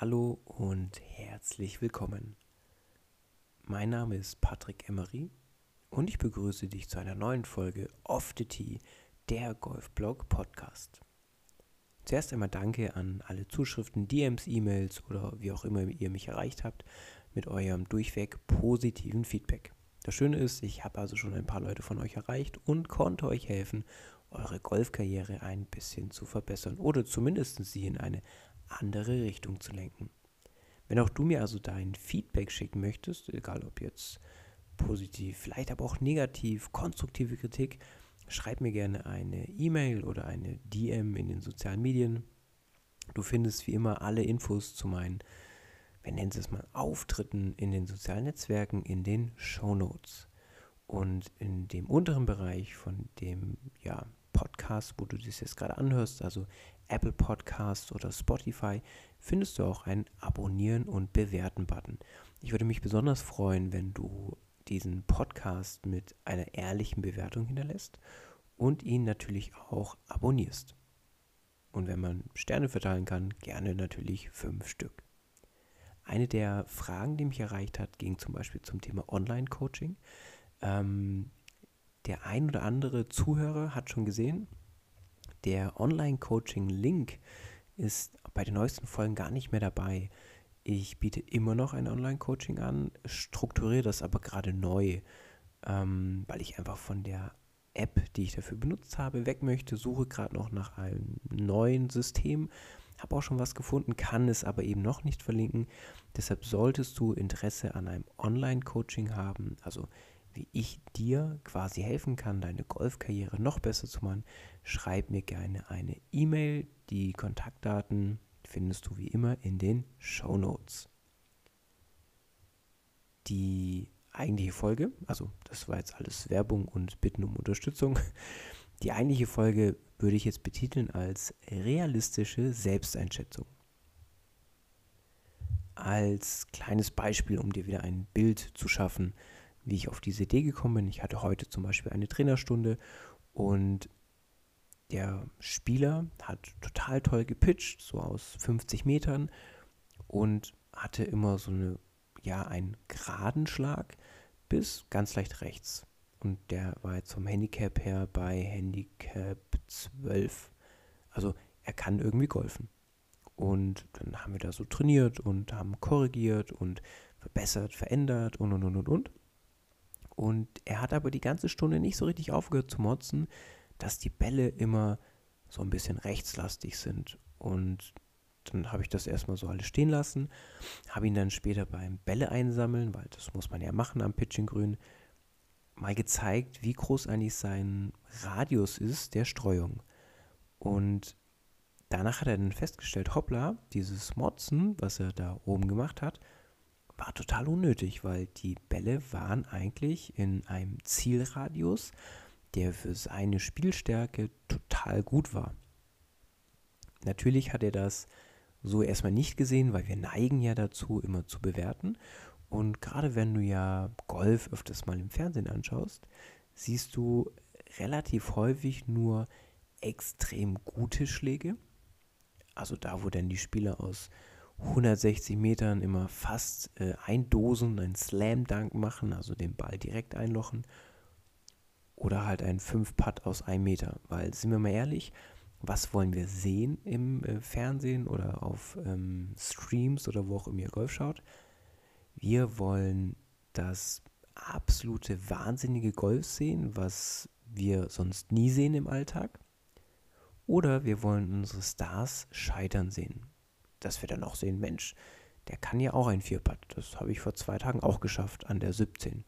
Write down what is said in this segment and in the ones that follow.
Hallo und herzlich willkommen. Mein Name ist Patrick Emery und ich begrüße dich zu einer neuen Folge Off the Tee, der Golf Blog Podcast. Zuerst einmal danke an alle Zuschriften, DMs, E-Mails oder wie auch immer ihr mich erreicht habt mit eurem durchweg positiven Feedback. Das Schöne ist, ich habe also schon ein paar Leute von euch erreicht und konnte euch helfen, eure Golfkarriere ein bisschen zu verbessern oder zumindest sie in eine andere Richtung zu lenken. Wenn auch du mir also dein Feedback schicken möchtest, egal ob jetzt positiv, vielleicht aber auch negativ, konstruktive Kritik, schreib mir gerne eine E-Mail oder eine DM in den sozialen Medien. Du findest wie immer alle Infos zu meinen, wir nennen es mal Auftritten in den sozialen Netzwerken in den Shownotes. Und in dem unteren Bereich von dem Podcast, wo du das jetzt gerade anhörst, also Apple Podcasts oder Spotify, findest du auch einen Abonnieren- und Bewerten-Button. Ich würde mich besonders freuen, wenn du diesen Podcast mit einer ehrlichen Bewertung hinterlässt und ihn natürlich auch abonnierst. Und wenn man Sterne verteilen kann, gerne natürlich 5 Stück. Eine der Fragen, die mich erreicht hat, ging zum Beispiel zum Thema Online-Coaching. Der ein oder andere Zuhörer hat schon gesehen, der Online-Coaching-Link ist bei den neuesten Folgen gar nicht mehr dabei. Ich biete immer noch ein Online-Coaching an, strukturiere das aber gerade neu, weil ich einfach von der App, die ich dafür benutzt habe, weg möchte, suche gerade noch nach einem neuen System, habe auch schon was gefunden, kann es aber eben noch nicht verlinken. Deshalb solltest du Interesse an einem Online-Coaching haben, also wie ich dir quasi helfen kann, deine Golfkarriere noch besser zu machen, schreib mir gerne eine E-Mail. Die Kontaktdaten findest du wie immer in den Shownotes. Die eigentliche Folge, also das war jetzt alles Werbung und Bitten um Unterstützung, die eigentliche Folge würde ich jetzt betiteln als realistische Selbsteinschätzung. Als kleines Beispiel, um dir wieder ein Bild zu schaffen, wie ich auf diese Idee gekommen bin. Ich hatte heute zum Beispiel eine Trainerstunde und der Spieler hat total toll gepitcht, so aus 50 Metern und hatte immer so einen geraden Schlag bis ganz leicht rechts. Und der war jetzt vom Handicap her bei Handicap 12. Also er kann irgendwie golfen. Und dann haben wir da so trainiert und haben korrigiert und verbessert, verändert und. Und er hat aber die ganze Stunde nicht so richtig aufgehört zu motzen, dass die Bälle immer so ein bisschen rechtslastig sind. Und dann habe ich das erstmal so alles stehen lassen, habe ihn dann später beim Bälle einsammeln, weil das muss man ja machen am Pitching-Grün, mal gezeigt, wie groß eigentlich sein Radius ist der Streuung. Und danach hat er dann festgestellt, hoppla, dieses Motzen, was er da oben gemacht hat, war total unnötig, weil die Bälle waren eigentlich in einem Zielradius, der für seine Spielstärke total gut war. Natürlich hat er das so erstmal nicht gesehen, weil wir neigen ja dazu, immer zu bewerten. Und gerade wenn du ja Golf öfters mal im Fernsehen anschaust, siehst du relativ häufig nur extrem gute Schläge. Also da, wo dann die Spieler aus 160 Metern immer fast eindosen, einen Slam-Dunk machen, also den Ball direkt einlochen oder halt einen 5-Putt aus 1 Meter, weil, sind wir mal ehrlich, was wollen wir sehen im Fernsehen oder auf Streams oder wo auch immer ihr Golf schaut? Wir wollen das absolute wahnsinnige Golf sehen, was wir sonst nie sehen im Alltag, oder wir wollen unsere Stars scheitern sehen. Dass wir dann auch sehen, Mensch, der kann ja auch ein 4-Putt. Das habe ich vor 2 Tagen auch geschafft an der 17.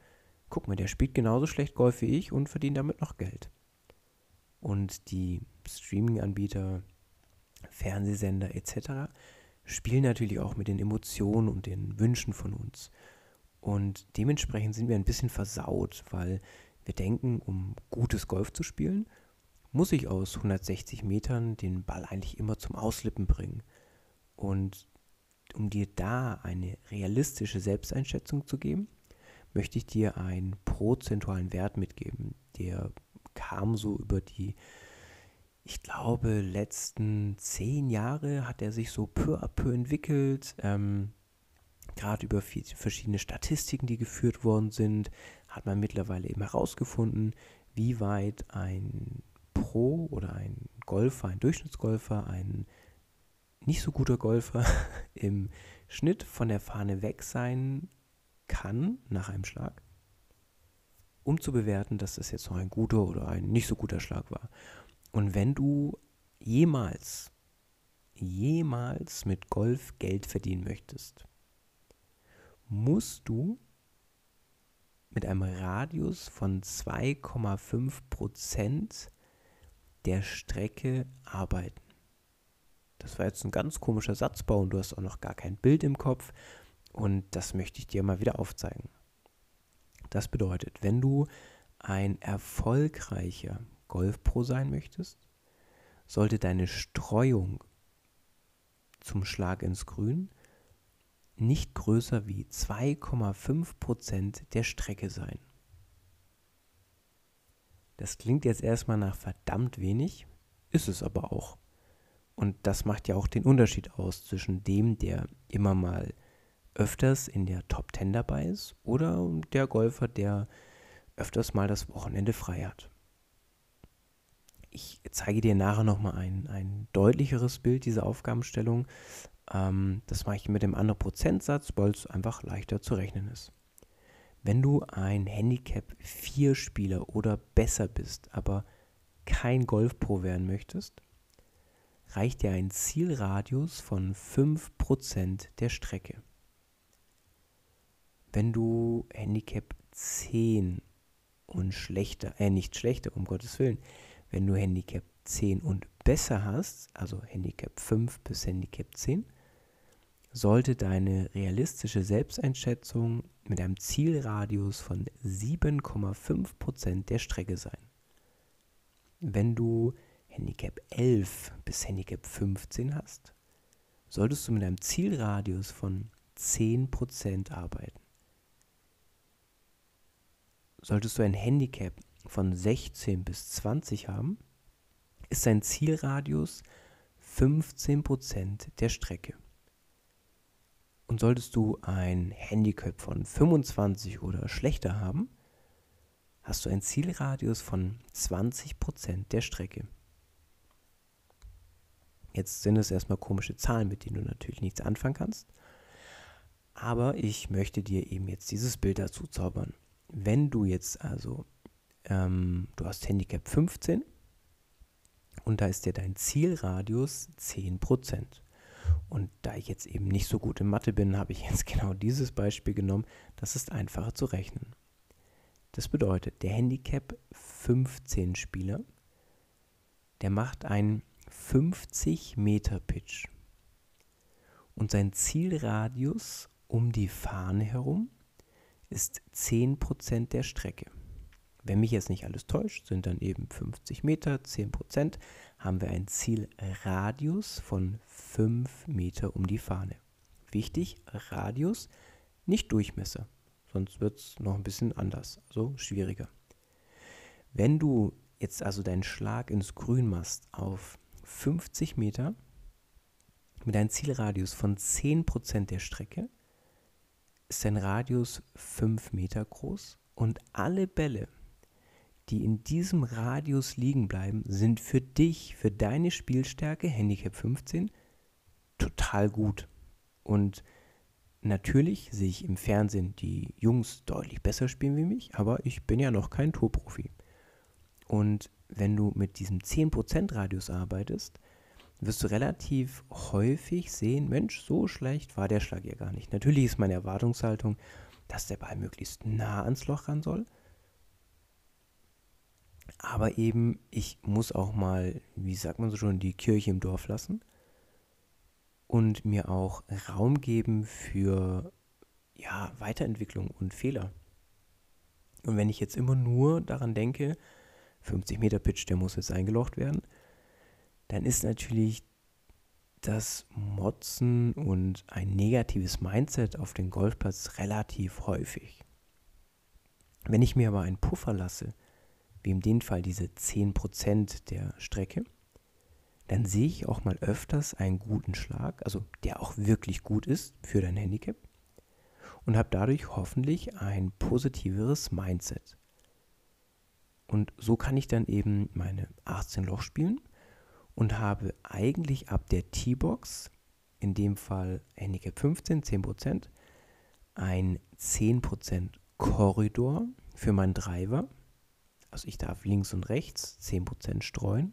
Guck mal, der spielt genauso schlecht Golf wie ich und verdient damit noch Geld. Und die Streaming-Anbieter, Fernsehsender etc. spielen natürlich auch mit den Emotionen und den Wünschen von uns. Und dementsprechend sind wir ein bisschen versaut, weil wir denken, um gutes Golf zu spielen, muss ich aus 160 Metern den Ball eigentlich immer zum Auslippen bringen. Und um dir da eine realistische Selbsteinschätzung zu geben, möchte ich dir einen prozentualen Wert mitgeben. Der kam so über die ich glaube, letzten 10 Jahre hat er sich so peu à peu entwickelt. Gerade über verschiedene Statistiken, die geführt worden sind, hat man mittlerweile eben herausgefunden, wie weit ein Pro oder ein Golfer, ein Durchschnittsgolfer, ein nicht so guter Golfer im Schnitt von der Fahne weg sein kann nach einem Schlag, um zu bewerten, dass das jetzt noch ein guter oder ein nicht so guter Schlag war. Und wenn du jemals mit Golf Geld verdienen möchtest, musst du mit einem Radius von 2,5% der Strecke arbeiten. Das war jetzt ein ganz komischer Satzbau und du hast auch noch gar kein Bild im Kopf und das möchte ich dir mal wieder aufzeigen. Das bedeutet, wenn du ein erfolgreicher Golfpro sein möchtest, sollte deine Streuung zum Schlag ins Grün nicht größer wie 2,5% der Strecke sein. Das klingt jetzt erstmal nach verdammt wenig, ist es aber auch. Und das macht ja auch den Unterschied aus zwischen dem, der immer mal öfters in der Top 10 dabei ist oder der Golfer, der öfters mal das Wochenende frei hat. Ich zeige dir nachher nochmal ein deutlicheres Bild dieser Aufgabenstellung. Das mache ich mit dem anderen Prozentsatz, weil es einfach leichter zu rechnen ist. Wenn du ein Handicap 4 Spieler oder besser bist, aber kein Golfpro werden möchtest, reicht dir ein Zielradius von 5% der Strecke. Wenn du Handicap 10 und wenn du Handicap 10 und besser hast, also Handicap 5 bis Handicap 10, sollte deine realistische Selbsteinschätzung mit einem Zielradius von 7,5% der Strecke sein. Wenn du Handicap 11 bis Handicap 15 hast, solltest du mit einem Zielradius von 10% arbeiten. Solltest du ein Handicap von 16 bis 20 haben, ist dein Zielradius 15% der Strecke. Und solltest du ein Handicap von 25 oder schlechter haben, hast du ein Zielradius von 20% der Strecke. Jetzt sind es erstmal komische Zahlen, mit denen du natürlich nichts anfangen kannst. Aber ich möchte dir eben jetzt dieses Bild dazu zaubern. Wenn du jetzt also, du hast Handicap 15 und da ist dir dein Zielradius 10%. Und da ich jetzt eben nicht so gut in Mathe bin, habe ich jetzt genau dieses Beispiel genommen. Das ist einfacher zu rechnen. Das bedeutet, der Handicap 15 Spieler, der macht einen 50 Meter Pitch und sein Zielradius um die Fahne herum ist 10% der Strecke. Wenn mich jetzt nicht alles täuscht, sind dann eben 50 Meter, 10%, haben wir einen Zielradius von 5 Meter um die Fahne. Wichtig, Radius, nicht Durchmesser, sonst wird es noch ein bisschen anders, also schwieriger. Wenn du jetzt also deinen Schlag ins Grün machst auf 50 Meter mit einem Zielradius von 10% der Strecke, ist dein Radius 5 Meter groß und alle Bälle, die in diesem Radius liegen bleiben, sind für dich, für deine Spielstärke, Handicap 15, total gut. Und natürlich sehe ich im Fernsehen die Jungs deutlich besser spielen wie mich, aber ich bin ja noch kein Tourprofi. Und wenn du mit diesem 10% Radius arbeitest, wirst du relativ häufig sehen, Mensch, so schlecht war der Schlag ja gar nicht. Natürlich ist meine Erwartungshaltung, dass der Ball möglichst nah ans Loch ran soll. Aber eben, ich muss auch mal, wie sagt man so schon, die Kirche im Dorf lassen und mir auch Raum geben für ja, Weiterentwicklung und Fehler. Und wenn ich jetzt immer nur daran denke, 50 Meter Pitch, der muss jetzt eingelocht werden, dann ist natürlich das Motzen und ein negatives Mindset auf den Golfplatz relativ häufig. Wenn ich mir aber einen Puffer lasse, wie in dem Fall diese 10% der Strecke, dann sehe ich auch mal öfters einen guten Schlag, also der auch wirklich gut ist für dein Handicap, und habe dadurch hoffentlich ein positiveres Mindset. Und so kann ich dann eben meine 18 Loch spielen und habe eigentlich ab der T-Box, in dem Fall Handicap 15, 10%, ein 10% Korridor für meinen Driver. Also ich darf links und rechts 10% streuen.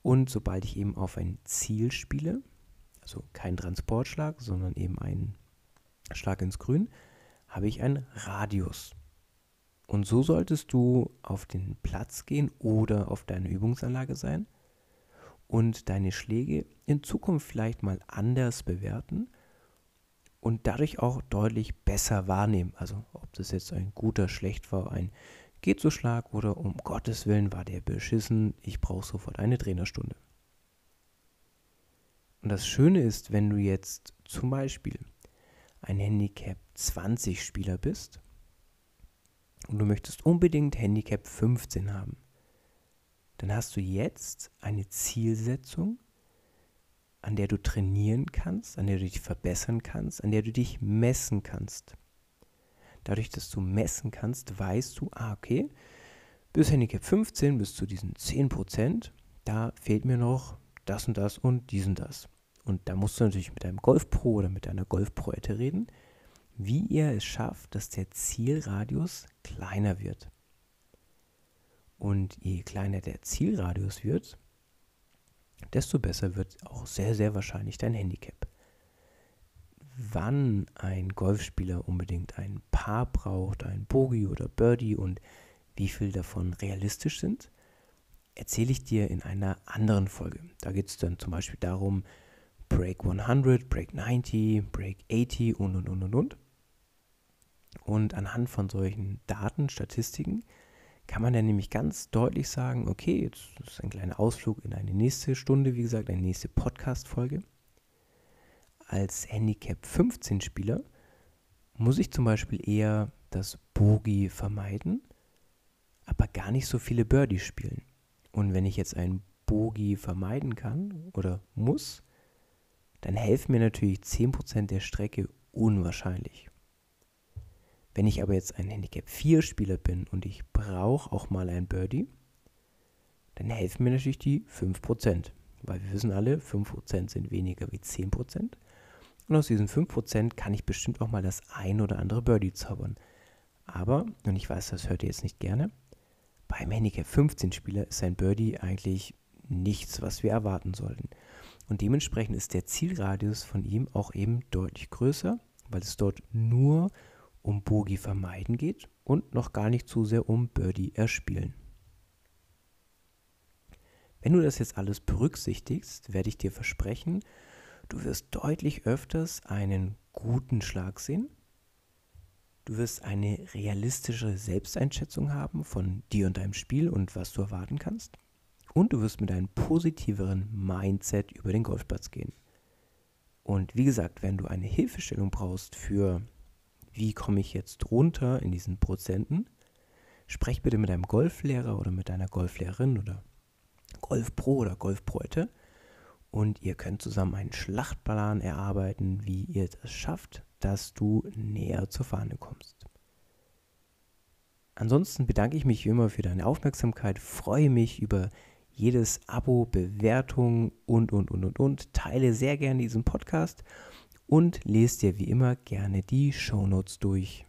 Und sobald ich eben auf ein Ziel spiele, also kein Transportschlag, sondern eben einen Schlag ins Grün, habe ich einen Radius. Und so solltest du auf den Platz gehen oder auf deine Übungsanlage sein und deine Schläge in Zukunft vielleicht mal anders bewerten und dadurch auch deutlich besser wahrnehmen. Also ob das jetzt ein guter, schlecht war, ein geht so Schlag oder um Gottes Willen war der beschissen, ich brauche sofort eine Trainerstunde. Und das Schöne ist, wenn du jetzt zum Beispiel ein Handicap 20 Spieler bist und du möchtest unbedingt Handicap 15 haben, dann hast du jetzt eine Zielsetzung, an der du trainieren kannst, an der du dich verbessern kannst, an der du dich messen kannst. Dadurch, dass du messen kannst, weißt du, okay, bis Handicap 15, bis zu diesen 10%, da fehlt mir noch das und das und dies und das. Und da musst du natürlich mit deinem Golfpro oder mit deiner Golfproette reden, wie ihr es schafft, dass der Zielradius kleiner wird. Und je kleiner der Zielradius wird, desto besser wird auch sehr, sehr wahrscheinlich dein Handicap. Wann ein Golfspieler unbedingt ein Par braucht, ein Bogey oder Birdie und wie viel davon realistisch sind, erzähle ich dir in einer anderen Folge. Da geht es dann zum Beispiel darum, Break 100, Break 90, Break 80 und. Und anhand von solchen Daten, Statistiken, kann man dann nämlich ganz deutlich sagen, okay, jetzt ist ein kleiner Ausflug in eine nächste Stunde, wie gesagt, eine nächste Podcast-Folge. Als Handicap 15 Spieler muss ich zum Beispiel eher das Bogey vermeiden, aber gar nicht so viele Birdies spielen. Und wenn ich jetzt ein Bogey vermeiden kann oder muss, dann helfen mir natürlich 10% der Strecke unwahrscheinlich. Wenn ich aber jetzt ein Handicap 4 Spieler bin und ich brauche auch mal ein Birdie, dann helfen mir natürlich die 5%, weil wir wissen alle, 5% sind weniger wie 10%. Und aus diesen 5% kann ich bestimmt auch mal das ein oder andere Birdie zaubern. Aber, und ich weiß, das hört ihr jetzt nicht gerne, beim Handicap 15 Spieler ist ein Birdie eigentlich nichts, was wir erwarten sollten. Und dementsprechend ist der Zielradius von ihm auch eben deutlich größer, weil es dort nur um Bogey vermeiden geht und noch gar nicht so sehr um Birdie erspielen. Wenn du das jetzt alles berücksichtigst, werde ich dir versprechen, du wirst deutlich öfters einen guten Schlag sehen. Du wirst eine realistische Selbsteinschätzung haben von dir und deinem Spiel und was du erwarten kannst. Und du wirst mit einem positiveren Mindset über den Golfplatz gehen. Und wie gesagt, wenn du eine Hilfestellung brauchst für, wie komme ich jetzt runter in diesen Prozenten, sprech bitte mit deinem Golflehrer oder mit deiner Golflehrerin oder Golfpro oder Golfproette. Und ihr könnt zusammen einen Schlachtplan erarbeiten, wie ihr das schafft, dass du näher zur Fahne kommst. Ansonsten bedanke ich mich wie immer für deine Aufmerksamkeit, freue mich über jedes Abo, Bewertung und. Teile sehr gerne diesen Podcast und lese dir wie immer gerne die Shownotes durch.